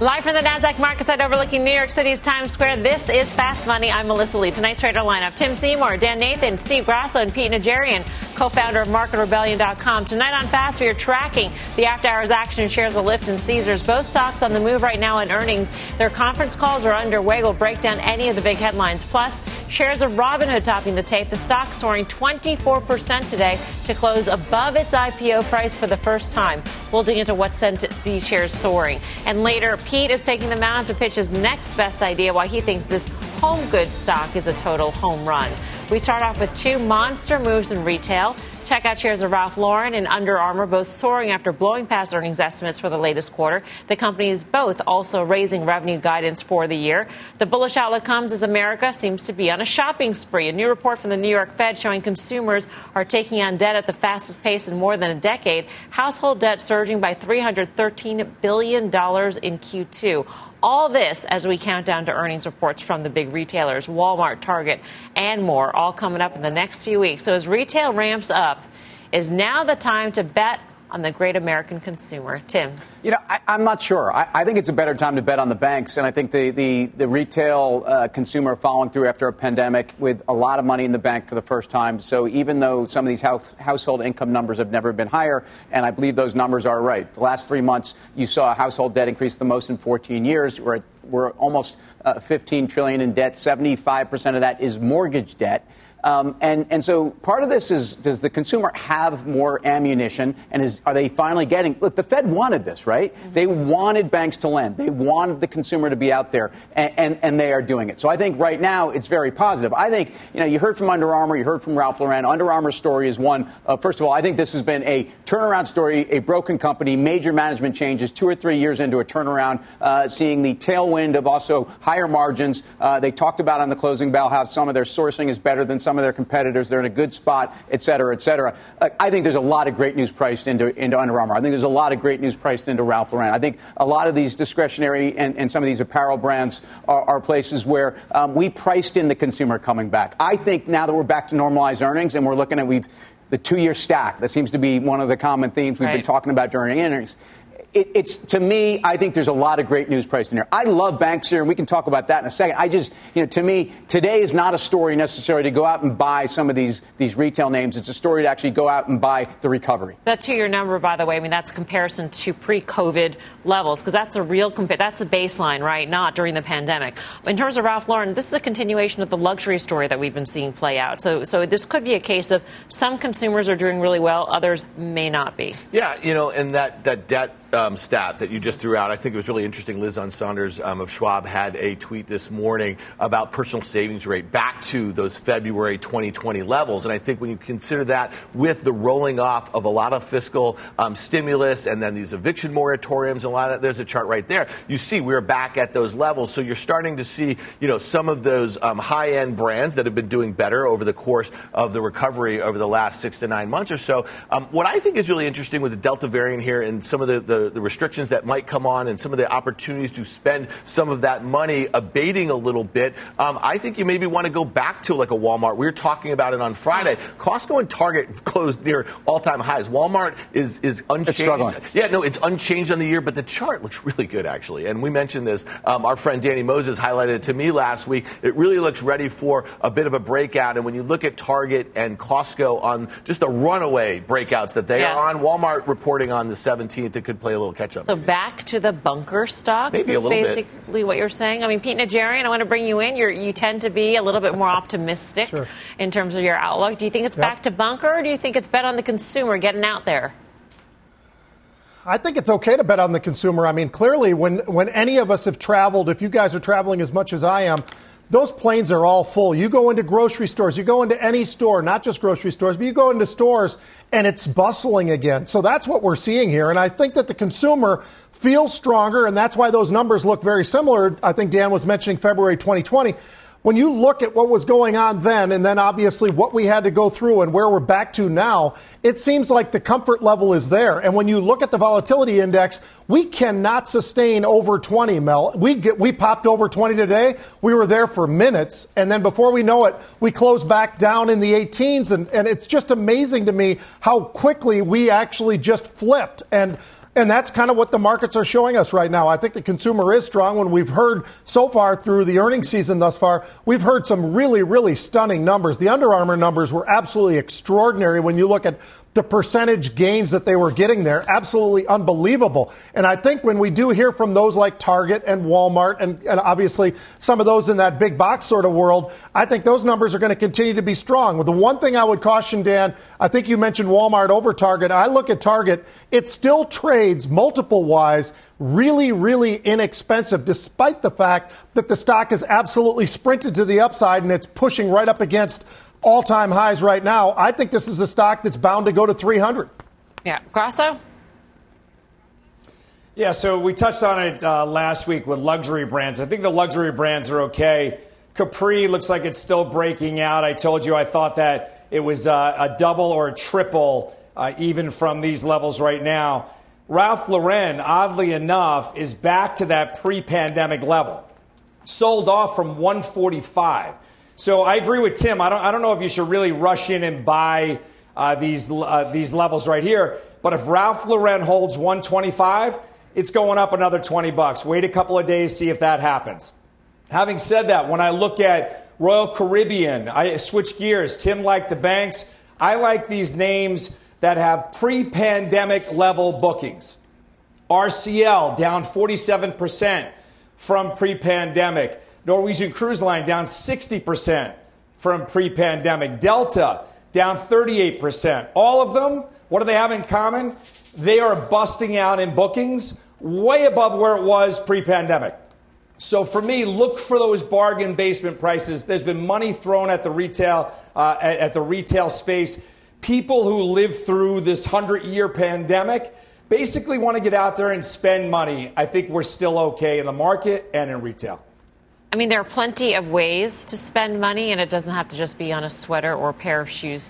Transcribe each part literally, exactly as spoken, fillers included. Live from the Nasdaq market site overlooking New York City's Times Square, this is Fast Money. I'm Melissa Lee. Tonight's trader lineup, Tim Seymour, Dan Nathan, Steve Grasso, and Pete Najarian, co-founder of Market Rebellion dot com. Tonight on Fast, we are tracking the after-hours action shares of Lyft and Caesars, both stocks on the move right now on earnings. Their conference calls are underway. We'll break down any of the big headlines. Plus, shares of Robinhood topping the tape, the stock soaring twenty-four percent today to close above its I P O price for the first time. We'll dig into what sent these shares soaring. And later, Pete is taking the mound to pitch his next best idea why he thinks this home goods stock is a total home run. We start off with two monster moves in retail. Check out shares of Ralph Lauren and Under Armour, both soaring after blowing past earnings estimates for the latest quarter. The companies both also raising revenue guidance for the year. The bullish outlook comes as America seems to be on a shopping spree. A new report from the New York Fed showing consumers are taking on debt at the fastest pace in more than a decade. Household debt surging by three hundred thirteen billion dollars in Q two. All this as we count down to earnings reports from the big retailers, Walmart, Target, and more, all coming up in the next few weeks. So as retail ramps up, is now the time to bet on the great American consumer? Tim. You know, I, I'm not sure. I, I think it's a better time to bet on the banks. And I think the, the, the retail uh, consumer following through after a pandemic with a lot of money in the bank for the first time. So even though some of these house, household income numbers have never been higher, and I believe those numbers are right. The last three months, you saw household debt increase the most in fourteen years. We're, at, we're almost uh, fifteen trillion dollars in debt. seventy-five percent of that is mortgage debt. Um, and, and so part of this is, does the consumer have more ammunition, and is, are they finally getting, look, the Fed wanted this, right? Mm-hmm. They wanted banks to lend. They wanted the consumer to be out there, and, and, and they are doing it. So I think right now it's very positive. I think, you know, you heard from Under Armour, you heard from Ralph Lauren. Under Armour's story is one, uh, first of all, I think this has been a turnaround story, a broken company, major management changes, two or three years into a turnaround, uh, seeing the tailwind of also higher margins. Uh, they talked about on the closing bell how some of their sourcing is better than some. Some of their competitors, they're in a good spot, et cetera, et cetera. I think there's a lot of great news priced into, into Under Armour. I think there's a lot of great news priced into Ralph Lauren. I think a lot of these discretionary and, and some of these apparel brands are, are places where um, we priced in the consumer coming back. I think now that we're back to normalized earnings and we're looking at we've the two-year stack, that seems to be one of the common themes we've right. been talking about during earnings. It, it's to me, I think there's a lot of great news priced in there. I love banks here, and we can talk about that in a second. I just, you know, to me, today is not a story necessarily to go out and buy some of these these retail names. It's a story to actually go out and buy the recovery. That two-year number, by the way, I mean, that's a comparison to pre-COVID levels, because that's a real compa- that's the baseline, right? Not during the pandemic. In terms of Ralph Lauren, this is a continuation of the luxury story that we've been seeing play out. So, so this could be a case of some consumers are doing really well, others may not be. Yeah, you know, and that that debt. Um, stat that you just threw out, I think it was really interesting. Liz Ann Saunders um, of Schwab had a tweet this morning about personal savings rate back to those February twenty twenty levels. And I think when you consider that with the rolling off of a lot of fiscal um, stimulus and then these eviction moratoriums, a lot of that, there's a chart right there. You see we're back at those levels. So you're starting to see, you know, some of those um, high-end brands that have been doing better over the course of the recovery over the last six to nine months or so. Um, what I think is really interesting with the Delta variant here and some of the, the The restrictions that might come on and some of the opportunities to spend some of that money abating a little bit, um, I think you maybe want to go back to like a Walmart. We were talking about it on Friday. Costco and Target closed near all-time highs. Walmart is, is unchanged. It's struggling. Yeah, no, it's unchanged on the year, but the chart looks really good, actually. And we mentioned this. Um, our friend Danny Moses highlighted it to me last week. It really looks ready for a bit of a breakout. And when you look at Target and Costco on just the runaway breakouts that they yeah. are on, Walmart reporting on the seventeenth, it could play a little catch-up. So maybe. Back to the bunker stocks maybe is basically bit. What you're saying. I mean, Pete Najarian, I want to bring you in. You're, you tend to be a little bit more optimistic sure. in terms of your outlook. Do you think it's yep. back to bunker, or do you think it's bet on the consumer getting out there? I think it's okay to bet on the consumer. I mean, clearly, when, when any of us have traveled, if you guys are traveling as much as I am, Those planes are all full. You go into grocery stores, you go into any store, not just grocery stores, but you go into stores and it's bustling again. So that's what we're seeing here. And I think that the consumer feels stronger. And that's why those numbers look very similar. I think Dan was mentioning February twenty twenty. When you look at what was going on then and then obviously what we had to go through and where we're back to now, it seems like the comfort level is there. And when you look at the volatility index, we cannot sustain over twenty, Mel. We get, we popped over twenty today. We were there for minutes. And then before we know it, we closed back down in the eighteens. And, and it's just amazing to me how quickly we actually just flipped. And And that's kind of what the markets are showing us right now. I think the consumer is strong. When we've heard so far through the earnings season thus far, we've heard some really, really stunning numbers. The Under Armour numbers were absolutely extraordinary when you look at the percentage gains that they were getting there. Absolutely unbelievable. And I think when we do hear from those like Target and Walmart and, and obviously some of those in that big box sort of world, I think those numbers are going to continue to be strong. The one thing I would caution, Dan, I think you mentioned Walmart over Target. I look at Target. It still trades multiple wise. Really, really inexpensive, despite the fact that the stock is absolutely sprinted to the upside and it's pushing right up against all-time highs right now. I think this is a stock that's bound to go to three hundred. Yeah. Grasso? Yeah, so we touched on it uh, last week with luxury brands. I think the luxury brands are okay. Capri looks like it's still breaking out. I told you I thought that it was uh, a double or a triple, uh, even from these levels right now. Ralph Lauren, oddly enough, is back to that pre-pandemic level, sold off from one forty-five. So I agree with Tim. I don't. I don't know if you should really rush in and buy uh, these uh, these levels right here. But if Ralph Lauren holds one twenty-five, it's going up another twenty bucks. Wait a couple of days, see if that happens. Having said that, when I look at Royal Caribbean, I switch gears. Tim liked the banks. I like these names that have pre-pandemic level bookings. R C L down forty-seven percent from pre-pandemic. Norwegian Cruise Line down sixty percent from pre-pandemic. Delta down thirty-eight percent. All of them, what do they have in common? They are busting out in bookings way above where it was pre-pandemic. So for me, look for those bargain basement prices. There's been money thrown at the retail uh, at the retail space. People who live through this hundred-year pandemic basically want to get out there and spend money. I think we're still okay in the market and in retail. I mean, there are plenty of ways to spend money, and it doesn't have to just be on a sweater or a pair of shoes.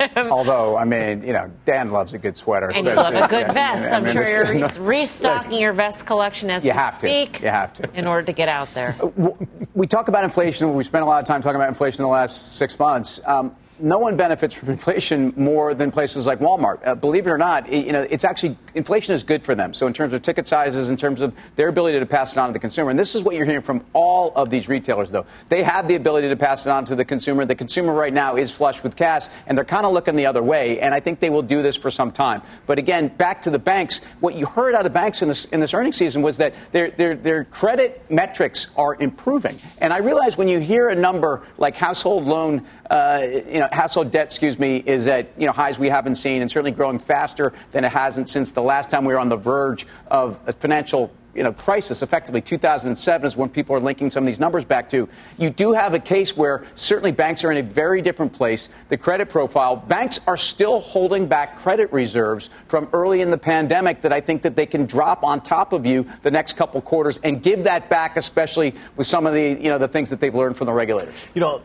To Although, I mean, you know, Dan loves a good sweater. And you love a good yeah, vest. I'm I mean, sure you're re- restocking your vest collection as you we have speak. To. You have to. In order to get out there. We talk about inflation. We spent a lot of time talking about inflation in the last six months. Um, No one benefits from inflation more than places like Walmart. Uh, believe it or not, it, you know, it's actually inflation is good for them. So in terms of ticket sizes, in terms of their ability to pass it on to the consumer. And this is what you're hearing from all of these retailers, though. They have the ability to pass it on to the consumer. The consumer right now is flush with cash, and they're kind of looking the other way. And I think they will do this for some time. But again, back to the banks. What you heard out of banks in this in this earnings season was that their their their credit metrics are improving. And I realize when you hear a number like household loan, uh, you know, household debt, excuse me, is at, you know, highs we haven't seen and certainly growing faster than it hasn't since the last time we were on the verge of a financial, you know, crisis. Effectively, two thousand seven is when people are linking some of these numbers back to. You do have a case where certainly banks are in a very different place. The credit profile, banks are still holding back credit reserves from early in the pandemic that I think that they can drop on top of you the next couple quarters and give that back, especially with some of the, you know, the things that they've learned from the regulators. You know,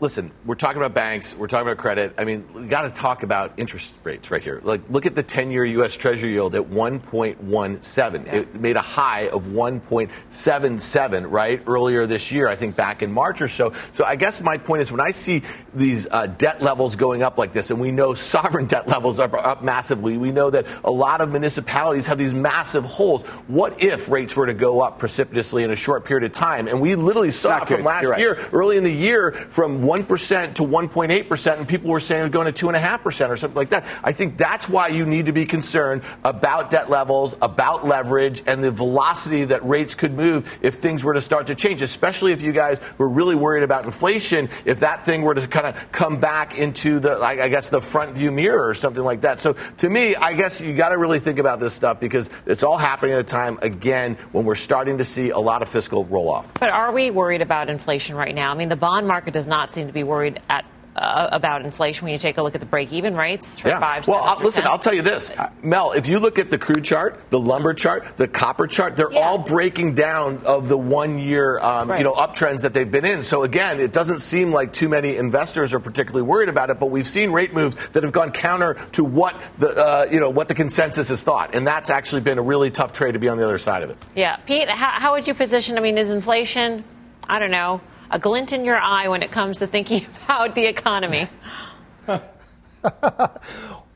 listen, we're talking about banks. We're talking about credit. I mean, we got to talk about interest rates right here. Like, look at the ten-year U S. Treasury yield at one point one seven. Yeah. It made a high of one point seven seven, right, earlier this year, I think back in March or so. So I guess my point is when I see these uh, debt levels going up like this, and we know sovereign debt levels are up massively, we know that a lot of municipalities have these massive holes. What if rates were to go up precipitously in a short period of time? And we literally saw from last year, early in the year, from one percent to one point eight percent, and people were saying it was going to two point five percent or something like that. I think that's why you need to be concerned about debt levels, about leverage, and the velocity that rates could move if things were to start to change, especially if you guys were really worried about inflation, if that thing were to kind of come back into the, I guess, the front view mirror or something like that. So to me, I guess you got to really think about this stuff because it's all happening at a time, again, when we're starting to see a lot of fiscal roll-off. But are we worried about inflation right now? I mean, the bond market does not seem to be worried at Uh, about inflation when you take a look at the break-even rates for yeah. five, well, I'll, listen, ten. I'll tell you this, Mel, if you look at the crude chart, the lumber chart, the copper chart, they're yeah. all breaking down of the one-year um, right. you know, uptrends that they've been in. So, again, it doesn't seem like too many investors are particularly worried about it, but we've seen rate moves that have gone counter to what the, uh, you know, what the consensus has thought, and that's actually been a really tough trade to be on the other side of it. Yeah. Pete, how, how would you position, I mean, is inflation, I don't know, a glint in your eye when it comes to thinking about the economy?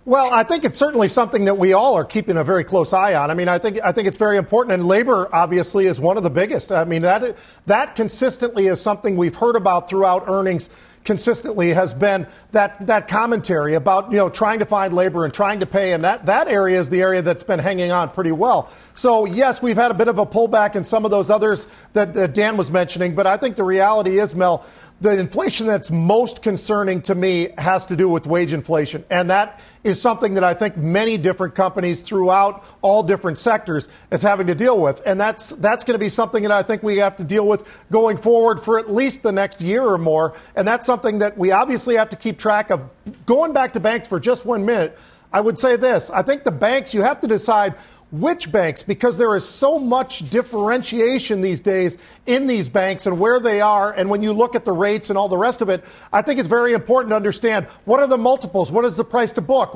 Well, I think it's certainly something that we all are keeping a very close eye on. I mean, I think I think it's very important. And labor, obviously, is one of the biggest. I mean, that that consistently is something we've heard about throughout earnings. Consistently has been that that commentary about, you know, trying to find labor and trying to pay. And that, that area is the area that's been hanging on pretty well. So, yes, we've had a bit of a pullback in some of those others that, that Dan was mentioning. But I think the reality is, Mel, the inflation that's most concerning to me has to do with wage inflation. And that is something that I think many different companies throughout all different sectors is having to deal with. And that's that's going to be something that I think we have to deal with going forward for at least the next year or more. And that's something that we obviously have to keep track of. Going back to banks for just one minute, I would say this. I think the banks, you have to decide which banks, because there is so much differentiation these days in these banks and where they are. And when you look at the rates and all the rest of it, I think it's very important to understand what are the multiples? What is the price to book?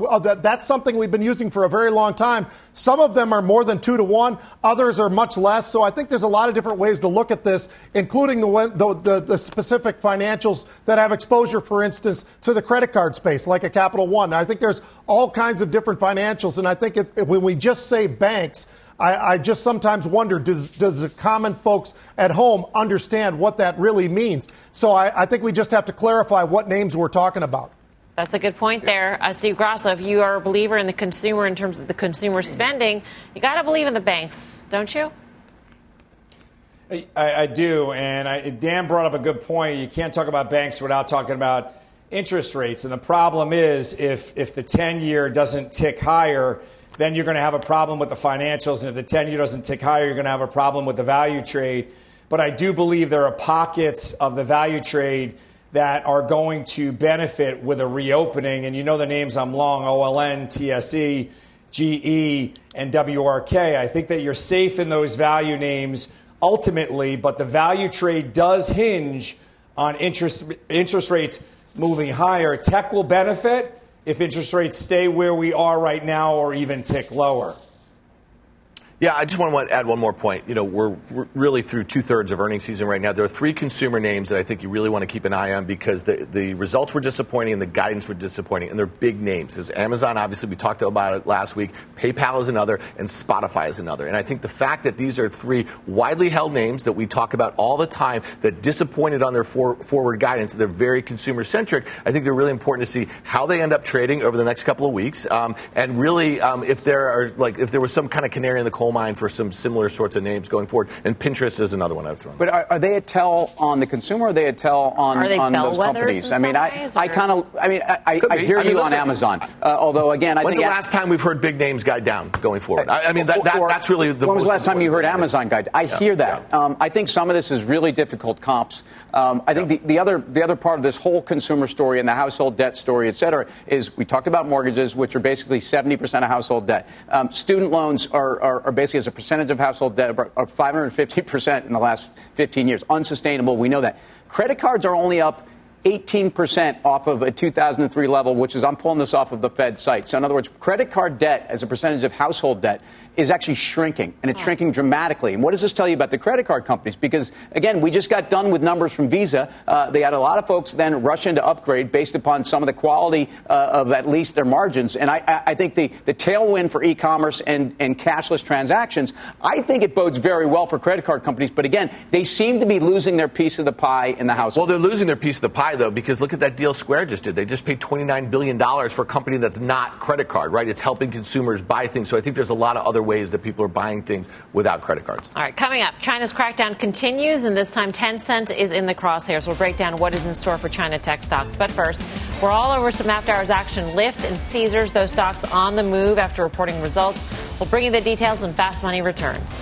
That's something we've been using for a very long time. Some of them are more than two to one. Others are much less. So I think there's a lot of different ways to look at this, including the, the, the, the specific financials that have exposure, for instance, to the credit card space, like a Capital One. I think there's all kinds of different financials. And I think if, if, when we just say banks, I, I just sometimes wonder, does, does the common folks at home understand what that really means? So I, I think we just have to clarify what names we're talking about. That's a good point there. Uh, Steve Grasso, if you are a believer in the consumer in terms of the consumer spending, you got to believe in the banks, don't you? I, I do. And I, Dan brought up a good point. You can't talk about banks without talking about interest rates. And the problem is if, if the ten-year doesn't tick higher, then you're going to have a problem with the financials. And if the ten-year doesn't tick higher, you're going to have a problem with the value trade. But I do believe there are pockets of the value trade that are going to benefit with a reopening. And you know the names I'm long, O L N, T S E, G E, and W R K. I think that you're safe in those value names ultimately, but the value trade does hinge on interest, interest rates moving higher. Tech will benefit if interest rates stay where we are right now or even tick lower. Yeah, I just want to add one more point. You know, we're really through two-thirds of earnings season right now. There are three consumer names that I think you really want to keep an eye on because the, the results were disappointing and the guidance were disappointing, and they're big names. There's Amazon, obviously, we talked about it last week. PayPal is another, and Spotify is another. And I think the fact that these are three widely held names that we talk about all the time that disappointed on their for, forward guidance, they're very consumer-centric, I think they're really important to see how they end up trading over the next couple of weeks. Um, and really, um, if there are like if there was some kind of canary in the coal mine for some similar sorts of names going forward. And Pinterest is another one I've thrown. But are, are they a tell on the consumer or are they a tell on, on those companies? I mean, I, I kind of, I mean, I, I, I hear I mean, you listen, on Amazon. Uh, although, again, I when's think... When's the last time we've heard big names guide down going forward? I, I mean, that, that, or, that's really the... When was the last time you heard Amazon guide? I yeah, hear that. Yeah. Um, I think some of this is really difficult comps. Um, I think yeah. the, the other the other part of this whole consumer story and the household debt story, et cetera, is we talked about mortgages, which are basically seventy percent of household debt. Um, student loans are, are Or basically as a percentage of household debt, are five hundred fifty percent in the last fifteen years. Unsustainable, we know that. Credit cards are only up eighteen percent off of a two thousand three level, which is, I'm pulling this off of the Fed site. So in other words, credit card debt as a percentage of household debt is actually shrinking, and it's yeah. shrinking dramatically. And what does this tell you about the credit card companies? Because, again, we just got done with numbers from Visa. Uh, they had a lot of folks then rush into upgrade based upon some of the quality uh, of at least their margins. And I, I think the, the tailwind for e-commerce and, and cashless transactions, I think it bodes very well for credit card companies. But, again, they seem to be losing their piece of the pie in the household. Well, they're losing their piece of the pie. high, though, because look at that deal Square just did. They just paid twenty-nine billion dollars for a company that's not credit card, right? It's helping consumers buy things. So I think there's a lot of other ways that people are buying things without credit cards. All right, coming up, China's crackdown continues, and this time Tencent is in the crosshairs. We'll break down what is in store for China tech stocks. But first, we're all over some after-hours action. Lyft and Caesars, those stocks on the move after reporting results. We'll bring you the details when Fast Money returns.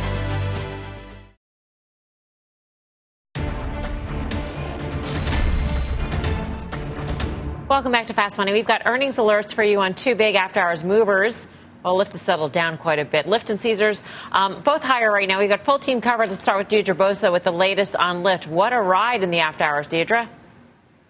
Welcome back to Fast Money. We've got earnings alerts for you on two big after-hours movers. Well, Lyft has settled down quite a bit. Lyft and Caesars, um, both higher right now. We've got full team coverage. Let's start with Deirdre Bosa with the latest on Lyft. What a ride in the after-hours, Deirdre.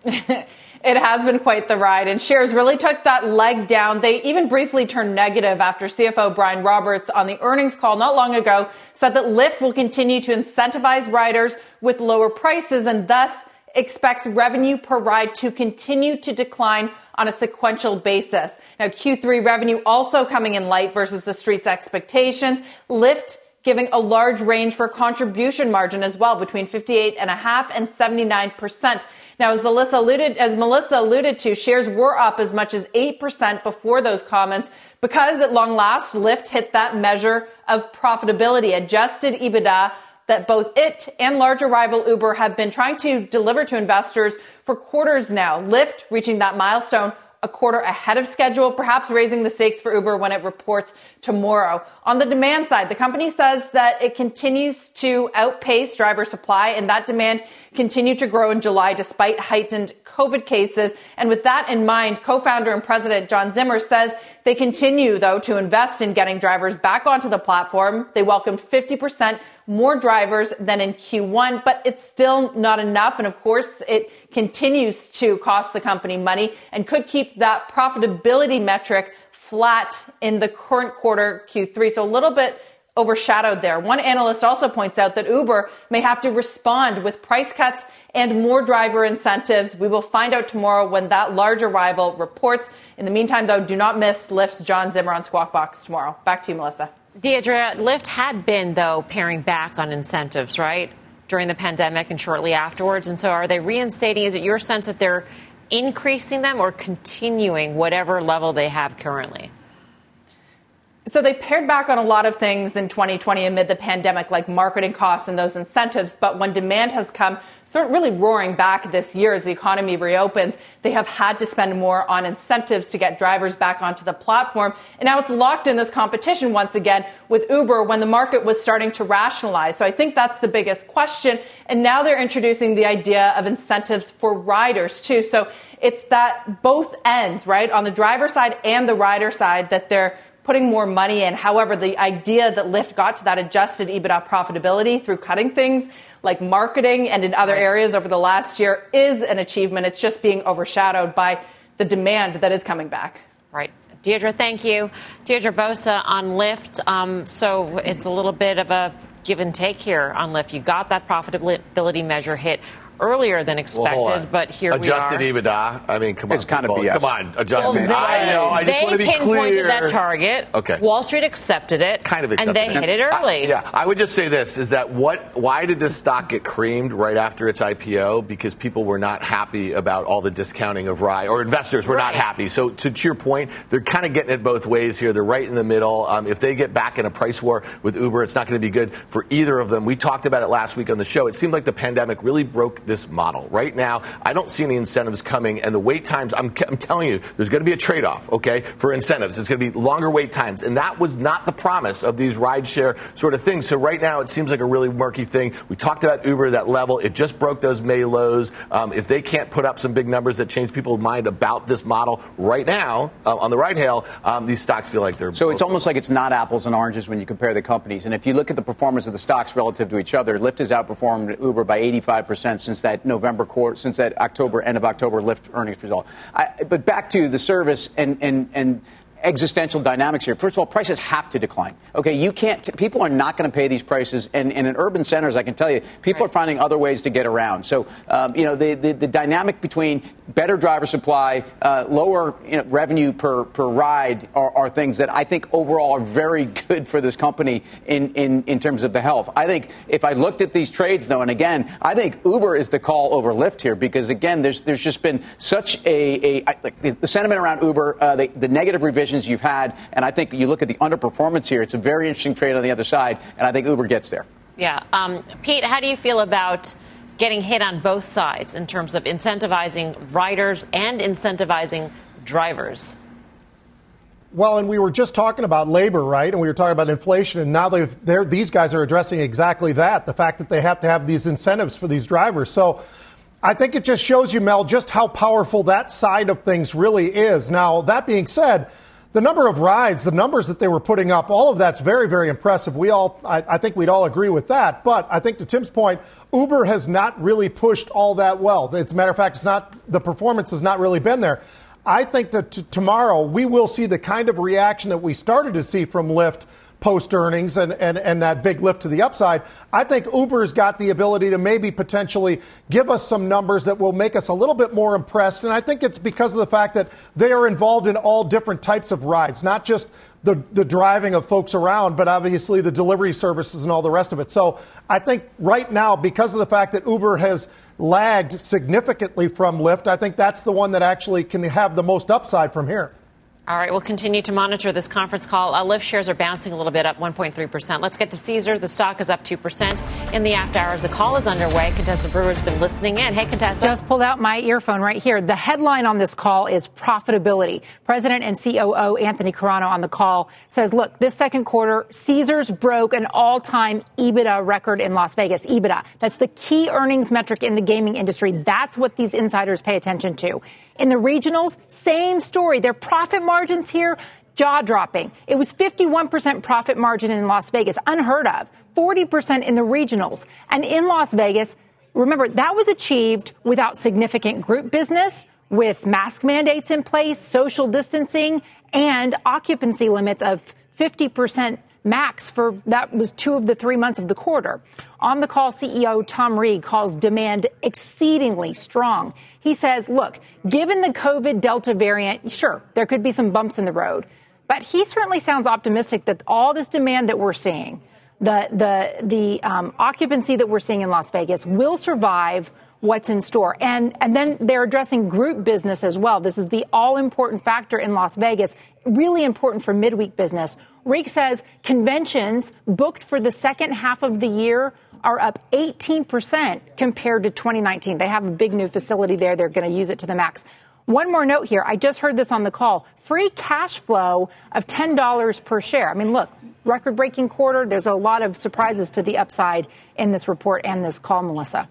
It has been quite the ride, and shares really took that leg down. They even briefly turned negative after C F O Brian Roberts on the earnings call not long ago said that Lyft will continue to incentivize riders with lower prices and thus expects revenue per ride to continue to decline on a sequential basis. Now, Q three revenue also coming in light versus the street's expectations. Lyft giving a large range for contribution margin as well, between fifty-eight point five and seventy-nine percent. Now, as Melissa alluded, as Melissa alluded to, shares were up as much as eight percent before those comments because at long last, Lyft hit that measure of profitability, adjusted EBITDA, that both it and larger rival Uber have been trying to deliver to investors for quarters now. Lyft reaching that milestone a quarter ahead of schedule, perhaps raising the stakes for Uber when it reports tomorrow. On the demand side, the company says that it continues to outpace driver supply, and that demand continued to grow in July despite heightened COVID cases. And with that in mind, co-founder and president John Zimmer says they continue, though, to invest in getting drivers back onto the platform. They welcomed fifty percent more drivers than in Q one, but it's still not enough. And of course, it continues to cost the company money and could keep that profitability metric flat in the current quarter, Q three. So a little bit overshadowed there. One analyst also points out that Uber may have to respond with price cuts and more driver incentives. We will find out tomorrow when that larger rival reports. In the meantime, though, do not miss Lyft's John Zimmer on Squawk Box tomorrow. Back to you, Melissa. Deirdre, Lyft had been, though, paring back on incentives, right, during the pandemic and shortly afterwards. And so are they reinstating? Is it your sense that they're increasing them or continuing whatever level they have currently? So they pared back on a lot of things in twenty twenty amid the pandemic, like marketing costs and those incentives. But when demand has come sort of really roaring back this year as the economy reopens, they have had to spend more on incentives to get drivers back onto the platform. And now it's locked in this competition once again with Uber when the market was starting to rationalize. So I think that's the biggest question. And now they're introducing the idea of incentives for riders, too. So it's that both ends, right, on the driver side and the rider side, that they're putting more money in. However, the idea that Lyft got to that adjusted EBITDA profitability through cutting things like marketing and in other areas over the last year is an achievement. It's just being overshadowed by the demand that is coming back. Right. Deirdre, thank you. Deirdre Bosa on Lyft. Um, so it's a little bit of a give and take here on Lyft. You got that profitability measure hit earlier than expected, well, but here adjusted we are. Adjusted EBITDA. I mean, come on. It's kind of B S. Come on. Adjusted well, EBITDA. I know. I just want to be clear. They pinpointed that target. Okay. Wall Street accepted it. Kind of accepted it. And they it. hit it early. I, yeah. I would just say this, is that what, why did this stock get creamed right after its I P O? Because people were not happy about all the discounting of R I, or investors were right. not happy. So to, to your point, they're kind of getting it both ways here. They're right in the middle. Um, if they get back in a price war with Uber, it's not going to be good for either of them. We talked about it last week on the show. It seemed like the pandemic really broke this model. Right now, I don't see any incentives coming, and the wait times, I'm, I'm telling you, there's going to be a trade-off, okay, for incentives. It's going to be longer wait times, and that was not the promise of these rideshare sort of things. So right now, it seems like a really murky thing. We talked about Uber, that level. It just broke those May lows. Um, if they can't put up some big numbers that change people's mind about this model right now, uh, on the ride hail, um, these stocks feel like they're... So it's almost like it's not apples and oranges when you compare the companies. And if you look at the performance of the stocks relative to each other, Lyft has outperformed Uber by eighty-five percent since that November quarter, since that October, end of October Lyft earnings result. I, but back to the service and, and, and existential dynamics here. First of all, prices have to decline. Okay, you can't, t- people are not going to pay these prices. And, and in urban centers, I can tell you, people right. are finding other ways to get around. So, um, you know, the, the, the dynamic between better driver supply, uh, lower you know, revenue per, per ride are, are things that I think overall are very good for this company in, in, in terms of the health. I think if I looked at these trades, though, and again, I think Uber is the call over Lyft here because, again, there's there's just been such a, a like the, the sentiment around Uber, uh, the, the negative revision you've had, and I think you look at the underperformance here, it's a very interesting trade on the other side, and I think Uber gets there. Yeah. Um, Pete, how do you feel about getting hit on both sides in terms of incentivizing riders and incentivizing drivers? Well, and we were just talking about labor, right? And we were talking about inflation, and now they've, these guys are addressing exactly that, the fact that they have to have these incentives for these drivers. So I think it just shows you, Mel, just how powerful that side of things really is. Now, that being said, the number of rides, the numbers that they were putting up, all of that's very, very impressive. We all, I, I think we'd all agree with that. But I think to Tim's point, Uber has not really pushed all that well. As a matter of fact, it's not, the performance has not really been there. I think that t- tomorrow we will see the kind of reaction that we started to see from Lyft post-earnings and, and, and that big lift to the upside. I think Uber's got the ability to maybe potentially give us some numbers that will make us a little bit more impressed. And I think it's because of the fact that they are involved in all different types of rides, not just the, the driving of folks around, but obviously the delivery services and all the rest of it. So I think right now, because of the fact that Uber has lagged significantly from Lyft, I think that's the one that actually can have the most upside from here. All right, we'll continue to monitor this conference call. Uh, Lyft shares are bouncing a little bit, up one point three percent. Let's get to Caesar. The stock is up two percent in the after hours. The call is underway. Contessa Brewer's been listening in. Hey, Contessa. Just pulled out my earphone right here. The headline on this call is profitability. President and C O O Anthony Carano on the call says, look, this second quarter, Caesars broke an all-time EBITDA record in Las Vegas. EBITDA. That's the key earnings metric in the gaming industry. That's what these insiders pay attention to. In the regionals, same story. Their profit margins here, jaw-dropping. It was fifty-one percent profit margin in Las Vegas, unheard of, forty percent in the regionals. And in Las Vegas, remember, that was achieved without significant group business, with mask mandates in place, social distancing, and occupancy limits of fifty percent max for, that was two of the three months of the quarter. On the call, C E O Tom Reed calls demand exceedingly strong. He says, look, given the COVID Delta variant, sure, there could be some bumps in the road, but he certainly sounds optimistic that all this demand that we're seeing, the, the, the um, occupancy that we're seeing in Las Vegas will survive what's in store. And, and then they're addressing group business as well. This is the all-important factor in Las Vegas, really important for midweek business. Reek says conventions booked for the second half of the year are up eighteen percent compared to twenty nineteen. They have a big new facility there. They're going to use it to the max. One more note here. I just heard this on the call. Free cash flow of ten dollars per share. I mean, look, record-breaking quarter. There's a lot of surprises to the upside in this report and this call, Melissa.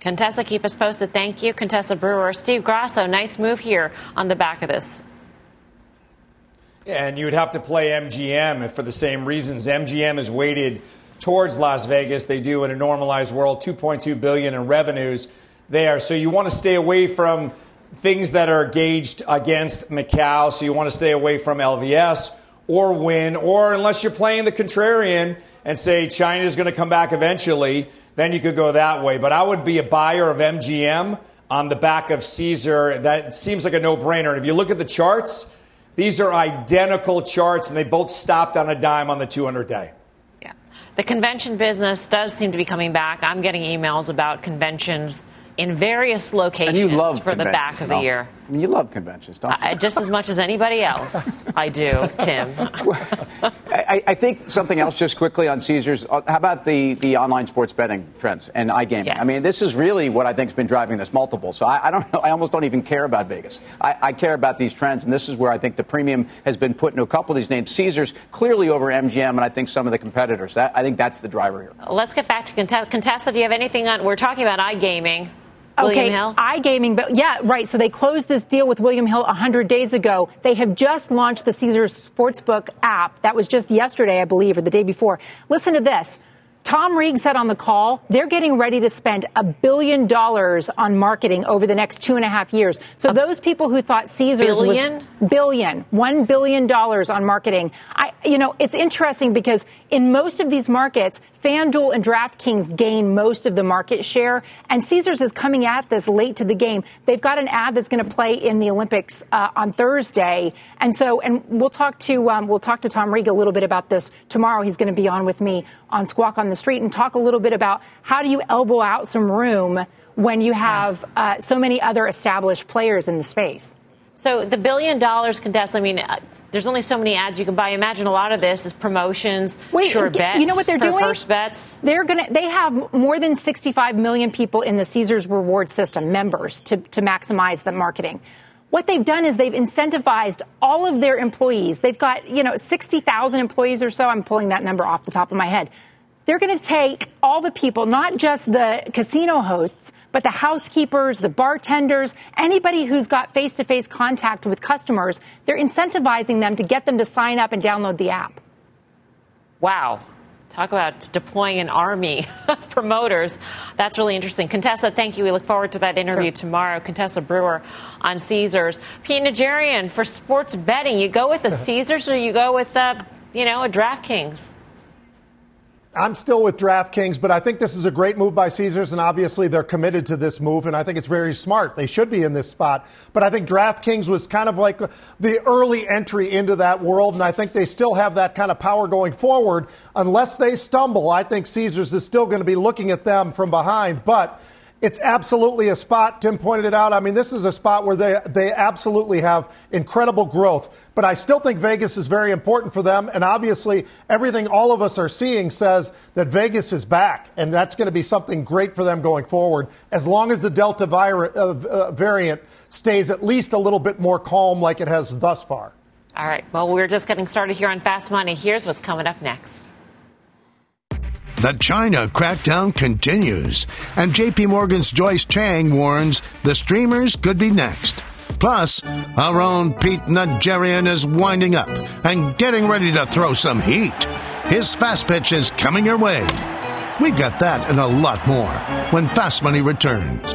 Contessa, keep us posted. Thank you, Contessa Brewer. Steve Grasso, nice move here on the back of this. And you would have to play M G M for the same reasons. M G M is weighted towards Las Vegas. They do in a normalized world, two point two billion dollars in revenues there. So you want to stay away from things that are gauged against Macau. So you want to stay away from L V S or Wynn, or unless you're playing the contrarian and say China is going to come back eventually, then you could go that way. But I would be a buyer of M G M on the back of Caesar. That seems like a no-brainer. And if you look at the charts, these are identical charts, and they both stopped on a dime on the two hundred day. Yeah. The convention business does seem to be coming back. I'm getting emails about conventions in various locations you love for the back of the year. I mean, you love conventions, don't you? Uh, just as much as anybody else. I do, Tim. I, I think something else just quickly on Caesars. How about the, the online sports betting trends and iGaming? Yes. I mean, this is really what I think has been driving this multiple. So I, I don't know. I almost don't even care about Vegas. I, I care about these trends. And this is where I think the premium has been put in a couple of these names. Caesars clearly over M G M and I think some of the competitors. That, I think that's the driver here. Let's get back to Contessa. Contessa, do you have anything on? We're talking about iGaming. William Hill? Okay, iGaming, but yeah, right. So they closed this deal with William Hill one hundred days ago. They have just launched the Caesars Sportsbook app. That was just yesterday, I believe, or the day before. Listen to this. Tom Reeg said on the call, they're getting ready to spend a billion dollars on marketing over the next two and a half years. So those people who thought Caesars billion? was billion, one billion dollars on marketing. I, you know, it's interesting because in most of these markets, FanDuel and DraftKings gain most of the market share. And Caesars is coming at this late to the game. They've got an ad that's going to play in the Olympics uh, on Thursday. And so and we'll talk to um, we'll talk to Tom Reeg a little bit about this tomorrow. He's going to be on with me on Squawk on the Street and talk a little bit about how do you elbow out some room when you have uh, so many other established players in the space. So the billion dollars, Contessa, I mean, uh, there's only so many ads you can buy. Imagine a lot of this is promotions, Wait, sure bets. You know what they're doing? First bets. They're gonna. They have more than sixty-five million people in the Caesars reward system, members, to, to maximize the marketing. What they've done is they've incentivized all of their employees. They've got, you know, sixty thousand employees or so. I'm pulling that number off the top of my head. They're going to take all the people, not just the casino hosts, but the housekeepers, the bartenders, anybody who's got face-to-face contact with customers. They're incentivizing them to get them to sign up and download the app. Wow. Talk about deploying an army of promoters. That's really interesting. Contessa, thank you. We look forward to that interview sure. tomorrow. Contessa Brewer on Caesars. Pete Najarian, for sports betting, you go with the Caesars or you go with, uh, you know, a DraftKings? I'm still with DraftKings, but I think this is a great move by Caesars, and obviously they're committed to this move, and I think it's very smart. They should be in this spot. But I think DraftKings was kind of like the early entry into that world, and I think they still have that kind of power going forward. Unless they stumble, I think Caesars is still going to be looking at them from behind. But it's absolutely a spot. Tim pointed it out. I mean, this is a spot where they, they absolutely have incredible growth. But I still think Vegas is very important for them. And obviously, everything all of us are seeing says that Vegas is back. And that's going to be something great for them going forward, as long as the Delta vir- uh, uh, variant stays at least a little bit more calm like it has thus far. All right. Well, we're just getting started here on Fast Money. Here's what's coming up next. The China crackdown continues, and J P. Morgan's Joyce Chang warns the streamers could be next. Plus, our own Pete Najarian is winding up and getting ready to throw some heat. His fast pitch is coming your way. We've got that and a lot more when Fast Money returns.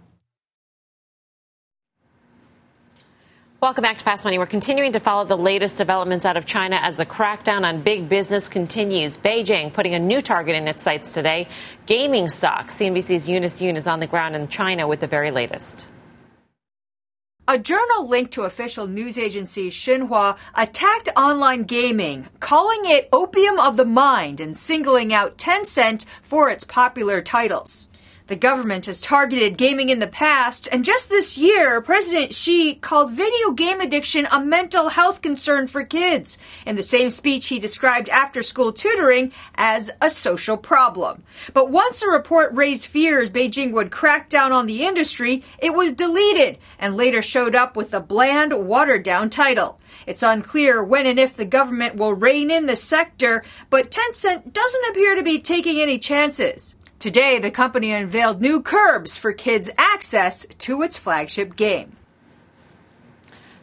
Welcome back to Fast Money. We're continuing to follow the latest developments out of China as the crackdown on big business continues. Beijing putting a new target in its sights today. Gaming stock. C N B C's Eunice Yoon is on the ground in China with the very latest. A journal linked to official news agency Xinhua attacked online gaming, calling it opium of the mind and singling out Tencent for its popular titles. The government has targeted gaming in the past, and just this year, President Xi called video game addiction a mental health concern for kids. In the same speech, he described after-school tutoring as a social problem. But once a report raised fears Beijing would crack down on the industry, it was deleted and later showed up with a bland, watered-down title. It's unclear when and if the government will rein in the sector, but Tencent doesn't appear to be taking any chances. Today, the company unveiled new curbs for kids' access to its flagship game.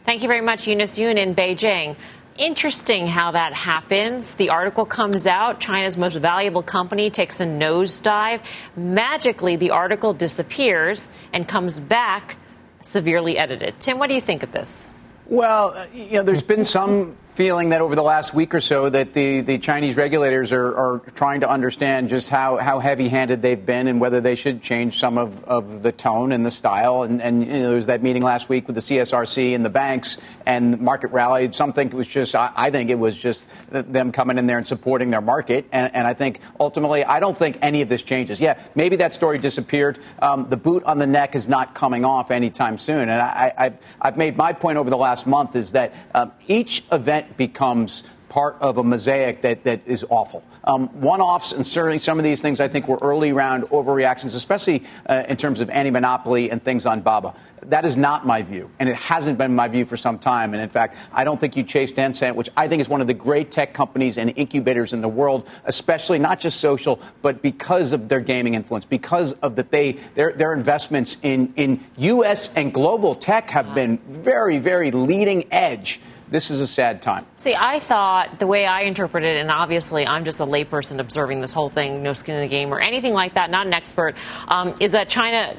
Thank you very much, Eunice Yoon in Beijing. Interesting how that happens. The article comes out, China's most valuable company takes a nosedive. Magically, the article disappears and comes back severely edited. Tim, what do you think of this? Well, you know, there's been some feeling that over the last week or so that the, the Chinese regulators are, are trying to understand just how, how heavy-handed they've been and whether they should change some of, of the tone and the style. And, and you know, there was that meeting last week with the C S R C and the banks and the market rallied. Some think it was just, I, I think it was just them coming in there and supporting their market. And, and I think ultimately, I don't think any of this changes. Yeah, maybe that story disappeared. Um, the boot on the neck is not coming off anytime soon. And I, I, I've made my point over the last month is that um, each event becomes part of a mosaic that, that is awful. Um, one-offs and certainly some of these things I think were early round overreactions, especially uh, in terms of anti-monopoly and things on B A B A. That is not my view, and it hasn't been my view for some time. And in fact, I don't think you chase Tencent, which I think is one of the great tech companies and incubators in the world, especially not just social, but because of their gaming influence, because of that they their their investments in, in U S and global tech have been very, very leading edge. This is a sad time. See, I thought the way I interpreted it, and obviously I'm just a layperson observing this whole thing, no skin in the game or anything like that, not an expert, um, is that China,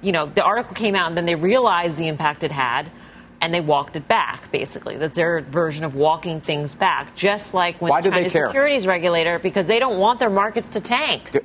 you know, the article came out and then they realized the impact it had and they walked it back, basically. That's their version of walking things back, just like when the Chinese securities regulator, because they don't want their markets to tank. Do,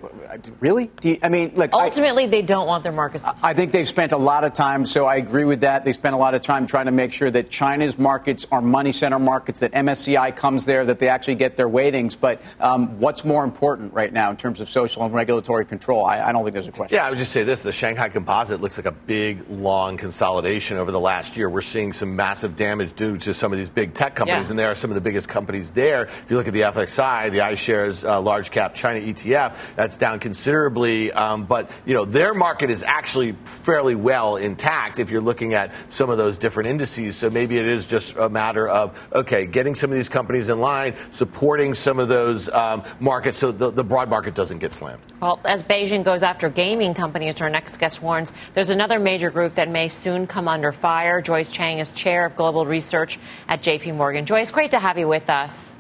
really? Do you, I mean, look. Ultimately, I, they don't want their markets to tank. I think they've spent a lot of time, so I agree with that. They spent a lot of time trying to make sure that China's markets are money center markets, that M S C I comes there, that they actually get their weightings. But um, what's more important right now in terms of social and regulatory control? I, I don't think there's a question. Yeah, I would just say this. The Shanghai Composite looks like a big, long consolidation over the last year. We're seeing some massive damage due to some of these big tech companies, yeah. And they are some of the biggest companies there. If you look at the F X I, the iShares uh, large cap China E T F, that's down considerably. Um, but, you know, their market is actually fairly well intact if you're looking at some of those different indices. So maybe it is just a matter of, okay, getting some of these companies in line, supporting some of those um, markets so the, the broad market doesn't get slammed. Well, as Beijing goes after gaming companies, our next guest warns, there's another major group that may soon come under fire. Joyce Chang is Chair of Global Research at J P. Morgan. Joyce, great to have you with us.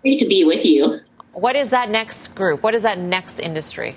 Great to be with you. What is that next group? What is that next industry?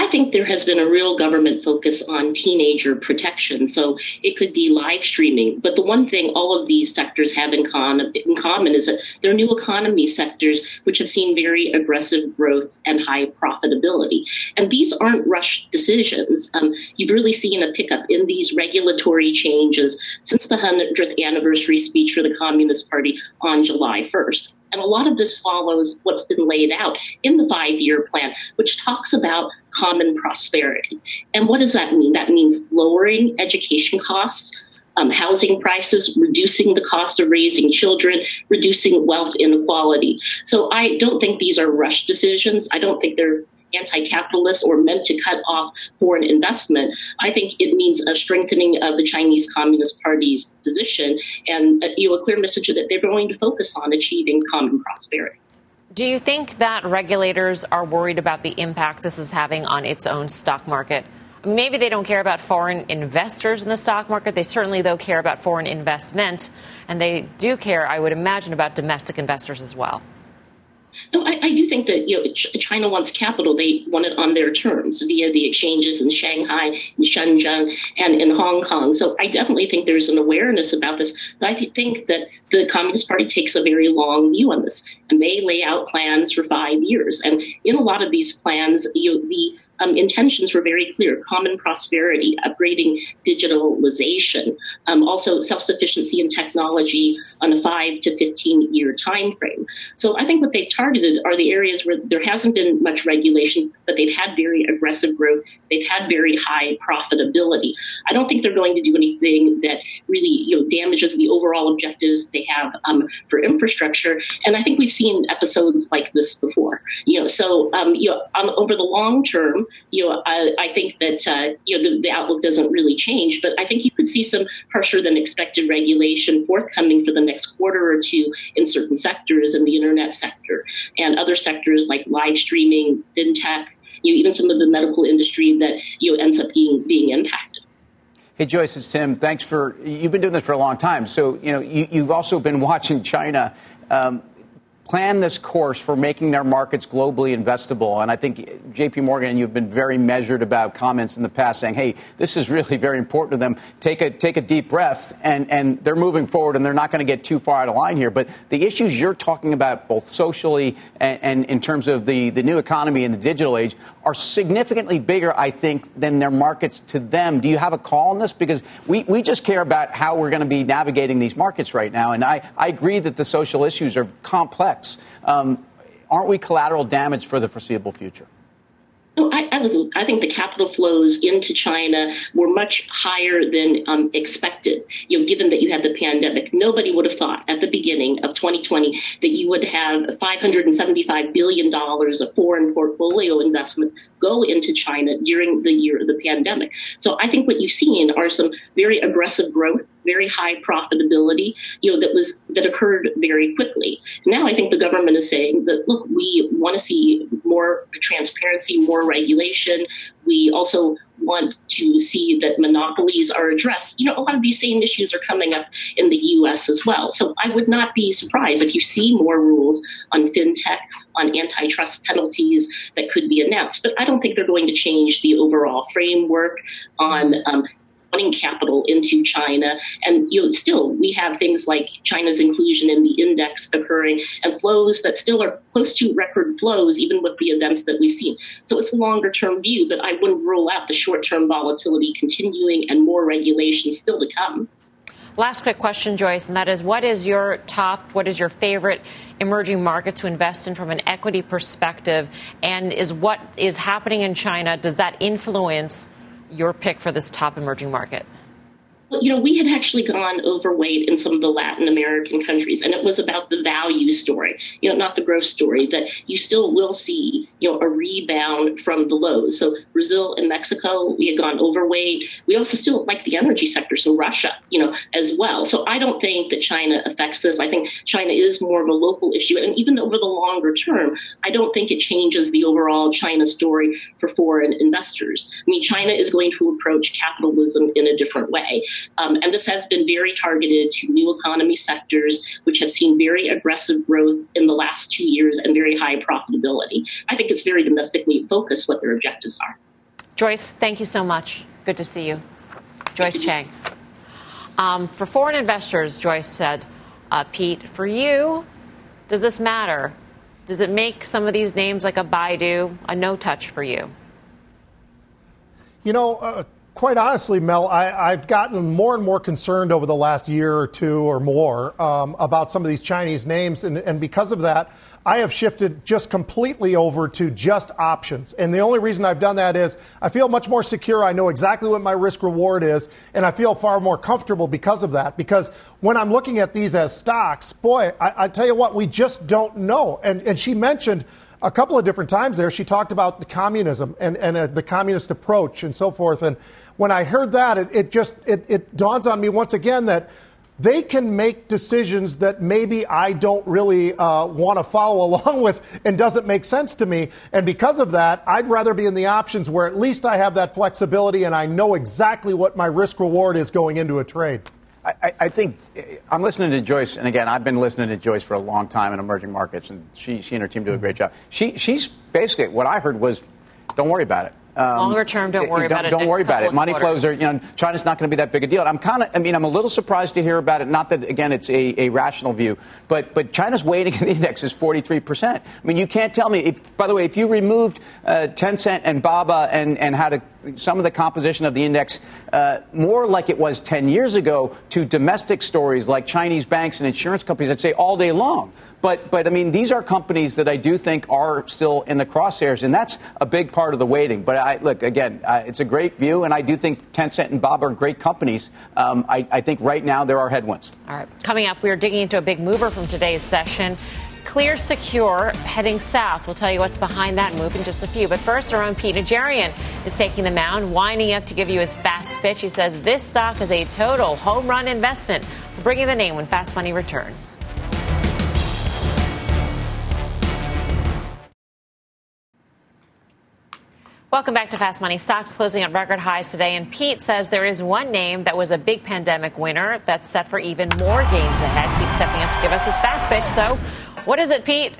I think there has been a real government focus on teenager protection, so it could be live streaming. But the one thing all of these sectors have in, con- in common is that they're new economy sectors which have seen very aggressive growth and high profitability. And these aren't rushed decisions. Um, you've really seen a pickup in these regulatory changes since the one hundredth anniversary speech for the Communist Party on July first. And a lot of this follows what's been laid out in the five-year plan, which talks about common prosperity. And what does that mean? That means lowering education costs, um, housing prices, reducing the cost of raising children, reducing wealth inequality. So I don't think these are rush decisions. I don't think they're anti-capitalist or meant to cut off foreign investment. I think it means a strengthening of the Chinese Communist Party's position and a, you know, a clear message that they're going to focus on achieving common prosperity. Do you think that regulators are worried about the impact this is having on its own stock market? Maybe they don't care about foreign investors in the stock market. They certainly, though, care about foreign investment. And they do care, I would imagine, about domestic investors as well. No, I, I do think that, you know, China wants capital. They want it on their terms via the exchanges in Shanghai, in Shenzhen, and in Hong Kong. So I definitely think there's an awareness about this. But I th- think that the Communist Party takes a very long view on this, and they lay out plans for five years. And in a lot of these plans, you know, the um, intentions were very clear: common prosperity, upgrading digitalization, um, also self-sufficiency in technology on a five to fifteen year time frame. So I think what they've targeted are the areas where there hasn't been much regulation, but they've had very aggressive growth. They've had very high profitability. I don't think they're going to do anything that really, you know, damages the overall objectives they have um, for infrastructure. And I think we've seen episodes like this before. You know, so um, you know, um, over the long term, you know, I, I think that uh, you know the, the outlook doesn't really change. But I think you could see some harsher than expected regulation forthcoming for the next quarter or two in certain sectors, in the internet sector and other sectors like live streaming, fintech, you know, even some of the medical industry that you know ends up being being impacted. Hey, Joyce, it's Tim. Thanks for you've been doing this for a long time. So you know you, you've also been watching China. Um, plan this course for making their markets globally investable. And I think J P. Morgan and you've been very measured about comments in the past saying, hey, this is really very important to them. Take a take a deep breath. And, and they're moving forward and they're not going to get too far out of line here. But the issues you're talking about, both socially and, and in terms of the, the new economy and the digital age, are significantly bigger, I think, than their markets to them. Do you have a call on this? Because we, we just care about how we're going to be navigating these markets right now. And I, I agree that the social issues are complex. Um, aren't we collateral damage for the foreseeable future? No, I, I, would, I think the capital flows into China were much higher than um, expected. You know, given that you had the pandemic, nobody would have thought at the beginning of twenty twenty that you would have five hundred seventy-five billion dollars of foreign portfolio investments go into China during the year of the pandemic. So I think what you've seen are some very aggressive growth, very high profitability, you know, that was that occurred very quickly. Now I think the government is saying that, look, we want to see more transparency, more regulation. We also want to see that monopolies are addressed. You know, a lot of these same issues are coming up in the U S as well. So I would not be surprised if you see more rules on fintech, on antitrust penalties that could be announced. But I don't think they're going to change the overall framework on um, putting capital into China. And, you know, still we have things like China's inclusion in the index occurring and flows that still are close to record flows, even with the events that we've seen. So it's a longer term view, but I wouldn't rule out the short term volatility continuing and more regulation still to come. Last quick question, Joyce, and that is, what is your top, what is your favorite emerging market to invest in from an equity perspective? And is what is happening in China, does that influence your pick for this top emerging market? Well, you know, we had actually gone overweight in some of the Latin American countries, and it was about the value story, you know, not the growth story, that you still will see, you know, a rebound from the lows. So Brazil and Mexico, we had gone overweight. We also still like the energy sector, so Russia, you know, as well. So I don't think that China affects this. I think China is more of a local issue. And even over the longer term, I don't think it changes the overall China story for foreign investors. I mean, China is going to approach capitalism in a different way. Um, and this has been very targeted to new economy sectors, which have seen very aggressive growth in the last two years and very high profitability. I think it's very domestically focused what their objectives are. Joyce, thank you so much. Good to see you. Joyce Chang. Um, for foreign investors, Joyce said, uh, Pete, for you, does this matter? Does it make some of these names like a Baidu a no-touch for you? You know, uh quite honestly, Mel, I, I've gotten more and more concerned over the last year or two or more um, about some of these Chinese names. And, and because of that, I have shifted just completely over to just options. And the only reason I've done that is I feel much more secure. I know exactly what my risk reward is, and I feel far more comfortable because of that. Because when I'm looking at these as stocks, boy, I, I tell you what, we just don't know. And, and she mentioned a couple of different times there, she talked about the communism and, and uh, the communist approach and so forth. And when I heard that, it, it just it, it dawns on me once again that they can make decisions that maybe I don't really uh, want to follow along with and doesn't make sense to me. And because of that, I'd rather be in the options where at least I have that flexibility and I know exactly what my risk reward is going into a trade. I, I think I'm listening to Joyce, and again, I've been listening to Joyce for a long time in emerging markets, and she, she and her team do a great job. She, she's basically, what I heard was, don't worry about it. Um, Longer term, don't worry don't, about it. Don't worry about it. Money quarters. flows are, you know, China's not going to be that big a deal. I'm kind of, I mean, I'm a little surprised to hear about it. Not that, again, it's a, a rational view, but but China's weighting in the index is forty-three percent. I mean, you can't tell me, if, by the way, if you removed uh, Tencent and Baba and, and had a, some of the composition of the index uh, more like it was ten years ago to domestic stories like Chinese banks and insurance companies, I'd say all day long. But, but I mean, these are companies that I do think are still in the crosshairs, and that's a big part of the weighting. But I, look, again, uh, it's a great view, and I do think Tencent and Bob are great companies. Um, I, I think right now there are headwinds. All right. Coming up, we are digging into a big mover from today's session. Clear Secure heading south. We'll tell you what's behind that move in just a few. But first, our own Pete Najarian is taking the mound, winding up to give you his fast pitch. He says this stock is a total home run investment. We'll bring you the name when Fast Money returns. Welcome back to Fast Money. Stocks closing at record highs today. And Pete says there is one name that was a big pandemic winner that's set for even more gains ahead. Pete's stepping up to give us his fast pitch. So what is it, Pete?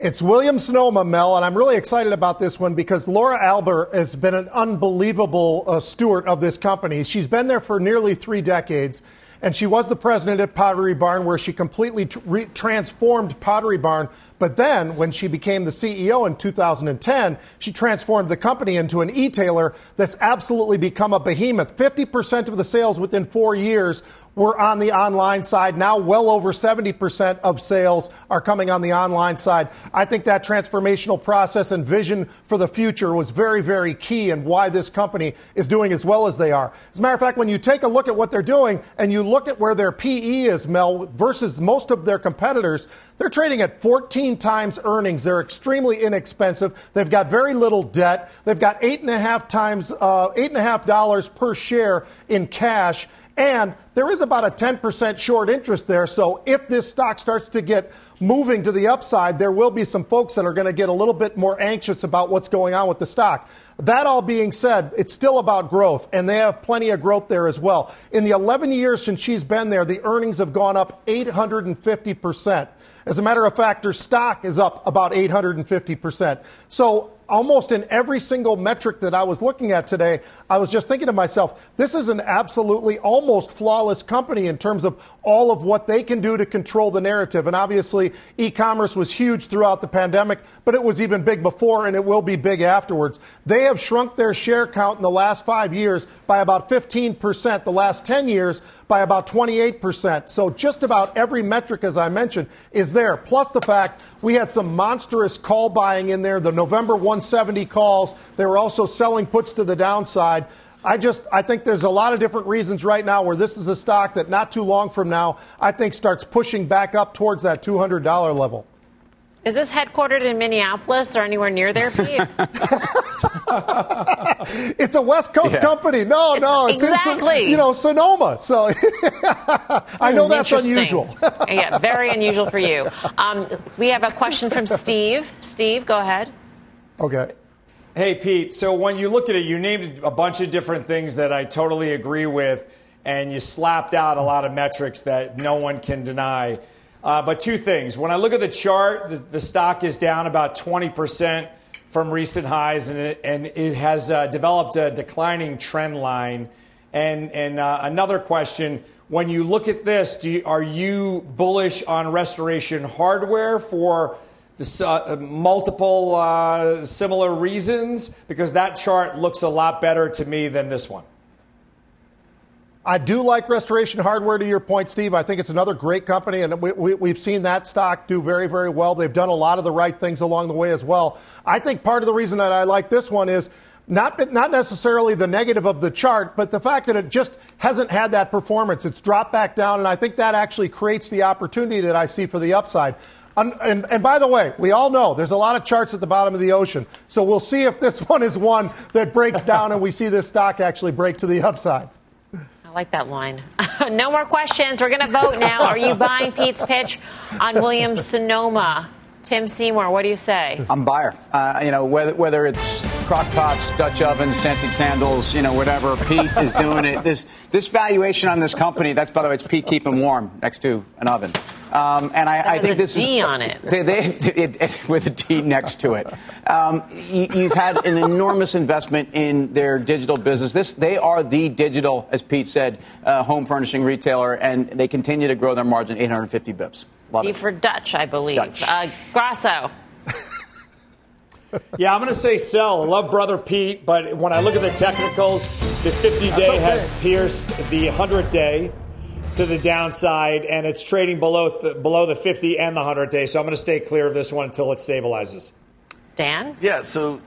It's Williams-Sonoma, Mel, and I'm really excited about this one because Laura Albert has been an unbelievable uh, steward of this company. She's been there for nearly three decades, and she was the president at Pottery Barn, where she completely tr- re- transformed Pottery Barn. But then when she became the C E O in two thousand ten, she transformed the company into an e-tailer that's absolutely become a behemoth. fifty percent of the sales within four years were on the online side. Now well over seventy percent of sales are coming on the online side. I think that transformational process and vision for the future was very, very key in why this company is doing as well as they are. As a matter of fact, when you take a look at what they're doing and you look at where their P E is, Mel, versus most of their competitors, they're trading at fourteen times earnings. They're extremely inexpensive. They've got very little debt. They've got eight and a half times uh, eight and a half dollars per share in cash. And there is about a ten percent short interest there. So if this stock starts to get moving to the upside, there will be some folks that are going to get a little bit more anxious about what's going on with the stock. That all being said, it's still about growth, and they have plenty of growth there as well. In the eleven years since she's been there, the earnings have gone up eight hundred fifty percent. As a matter of fact, her stock is up about eight hundred fifty percent. So almost in every single metric that I was looking at today, I was just thinking to myself, this is an absolutely almost flawless company in terms of all of what they can do to control the narrative. And obviously, e-commerce was huge throughout the pandemic, but it was even big before and it will be big afterwards. They have shrunk their share count in the last five years by about fifteen percent, the last ten years by about twenty-eight percent. So just about every metric, as I mentioned, is there. Plus the fact we had some monstrous call buying in there, the November one seventy calls. They were also selling puts to the downside. I just I think there's a lot of different reasons right now where this is a stock that not too long from now, I think starts pushing back up towards that two hundred dollars level. Is this headquartered in Minneapolis or anywhere near there, Pete? It's a West Coast yeah. company. No, it's, no, it's exactly. in, you know, Sonoma. So I know that's unusual. Yeah, very unusual for you. Um, we have a question from Steve. Steve, go ahead. Okay. Hey, Pete. So when you looked at it, you named a bunch of different things that I totally agree with, and you slapped out a lot of metrics that no one can deny. Uh, but two things. When I look at the chart, the, the stock is down about twenty percent from recent highs, and it, and it has uh, developed a declining trend line. And, and uh, another question, when you look at this, do you, are you bullish on Restoration Hardware for the, uh, multiple uh, similar reasons? Because that chart looks a lot better to me than this one. I do like Restoration Hardware, to your point, Steve. I think it's another great company, and we, we, we've seen that stock do very, very well. They've done a lot of the right things along the way as well. I think part of the reason that I like this one is Not not necessarily the negative of the chart, but the fact that it just hasn't had that performance. It's dropped back down, and I think that actually creates the opportunity that I see for the upside. And, and, and by the way, we all know there's a lot of charts at the bottom of the ocean, so we'll see if this one is one that breaks down and we see this stock actually break to the upside. I like that line. No more questions. We're going to vote now. Are you buying Pete's pitch on Williams-Sonoma? Tim Seymour, what do you say? I'm a buyer. Uh, you know, whether whether it's crock pots, Dutch ovens, scented candles, you know, whatever. Pete is doing it. This this valuation on this company, that's, by the way, it's Pete keep him warm next to an oven. Um, and I, I think this is. With a D on it. They, they, it, it. With a D next to it. Um, you, you've had an enormous investment in their digital business. This, they are the digital, as Pete said, uh, home furnishing retailer, and they continue to grow their margin eight hundred fifty bips. Love D it. For Dutch, I believe. Dutch. Uh, Grasso. Yeah, I'm going to say sell. I love brother Pete, but when I look at the technicals, the fifty-day has pierced the hundred-day to the downside, and it's trading below th- below the fifty and the hundred-day, so I'm going to stay clear of this one until it stabilizes. Dan? Yeah, so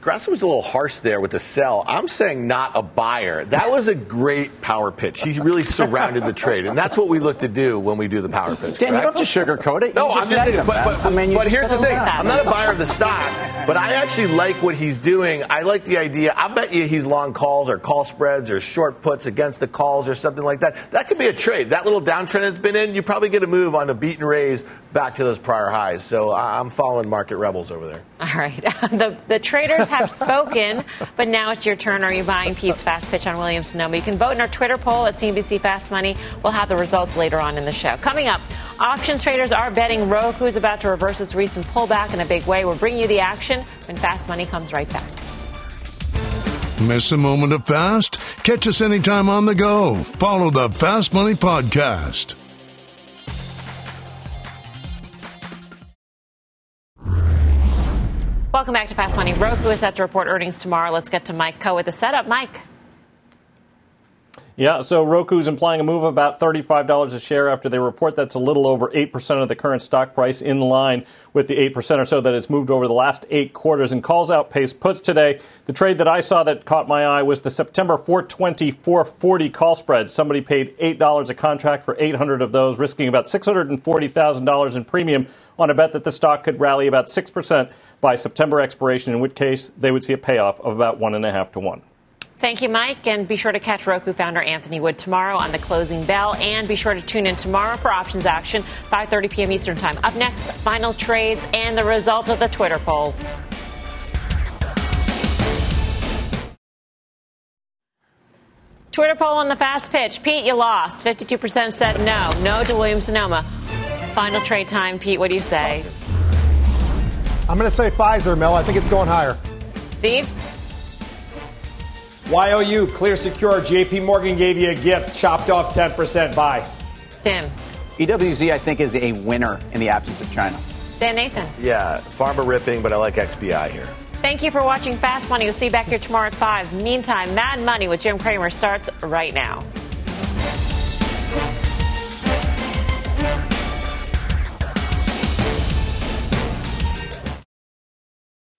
Grasso was a little harsh there with the sell. I'm saying not a buyer. That was a great power pitch. He really surrounded the trade, and that's what we look to do when we do the power pitch. Dan, correct? You don't have to sugarcoat it. You no, just I'm just saying, but, but, I mean, but here's the thing. That. I'm not a buyer of the stock, but I actually like what he's doing. I like the idea. I bet you he's long calls or call spreads or short puts against the calls or something like that. That could be a trade. That little downtrend it's been in, you probably get a move on a beat and raise back to those prior highs. So I'm following market rebels over there. All right. The, the traders have spoken, but now it's your turn. Are you buying Pete's Fast Pitch on Williams-Sonoma? You can vote in our Twitter poll at C N B C Fast Money. We'll have the results later on in the show. Coming up, options traders are betting Roku's about to reverse its recent pullback in a big way. We'll bring you the action when Fast Money comes right back. Miss a moment of fast? Catch us anytime on the go. Follow the Fast Money podcast. Welcome back to Fast Money. Roku is set to report earnings tomorrow. Let's get to Mike Coe with the setup. Mike. Yeah, so Roku's implying a move of about thirty-five dollars a share after they report. That's a little over eight percent of the current stock price, in line with the eight percent or so that it's moved over the last eight quarters, and calls outpaced puts today. The trade that I saw that caught my eye was the September four twenty, four forty call spread. Somebody paid eight dollars a contract for eight hundred of those, risking about six hundred forty thousand dollars in premium on a bet that the stock could rally about six percent by September expiration, in which case they would see a payoff of about one and a half to one. Thank you, Mike. And be sure to catch Roku founder Anthony Wood tomorrow on the closing bell. And be sure to tune in tomorrow for options action, five thirty p.m. Eastern time. Up next, final trades and the result of the Twitter poll. Twitter poll on the fast pitch. Pete, you lost. fifty-two percent said no. No to Williams-Sonoma. Final trade time. Pete, what do you say? I'm going to say Pfizer, Mel. I think it's going higher. Steve? Y O U, clear, secure. J P. Morgan gave you a gift, chopped off ten percent. Buy. Tim? E W Z, I think, is a winner in the absence of China. Dan Nathan? Yeah, pharma ripping, but I like X B I here. Thank you for watching Fast Money. We'll see you back here tomorrow at five. Meantime, Mad Money with Jim Cramer starts right now.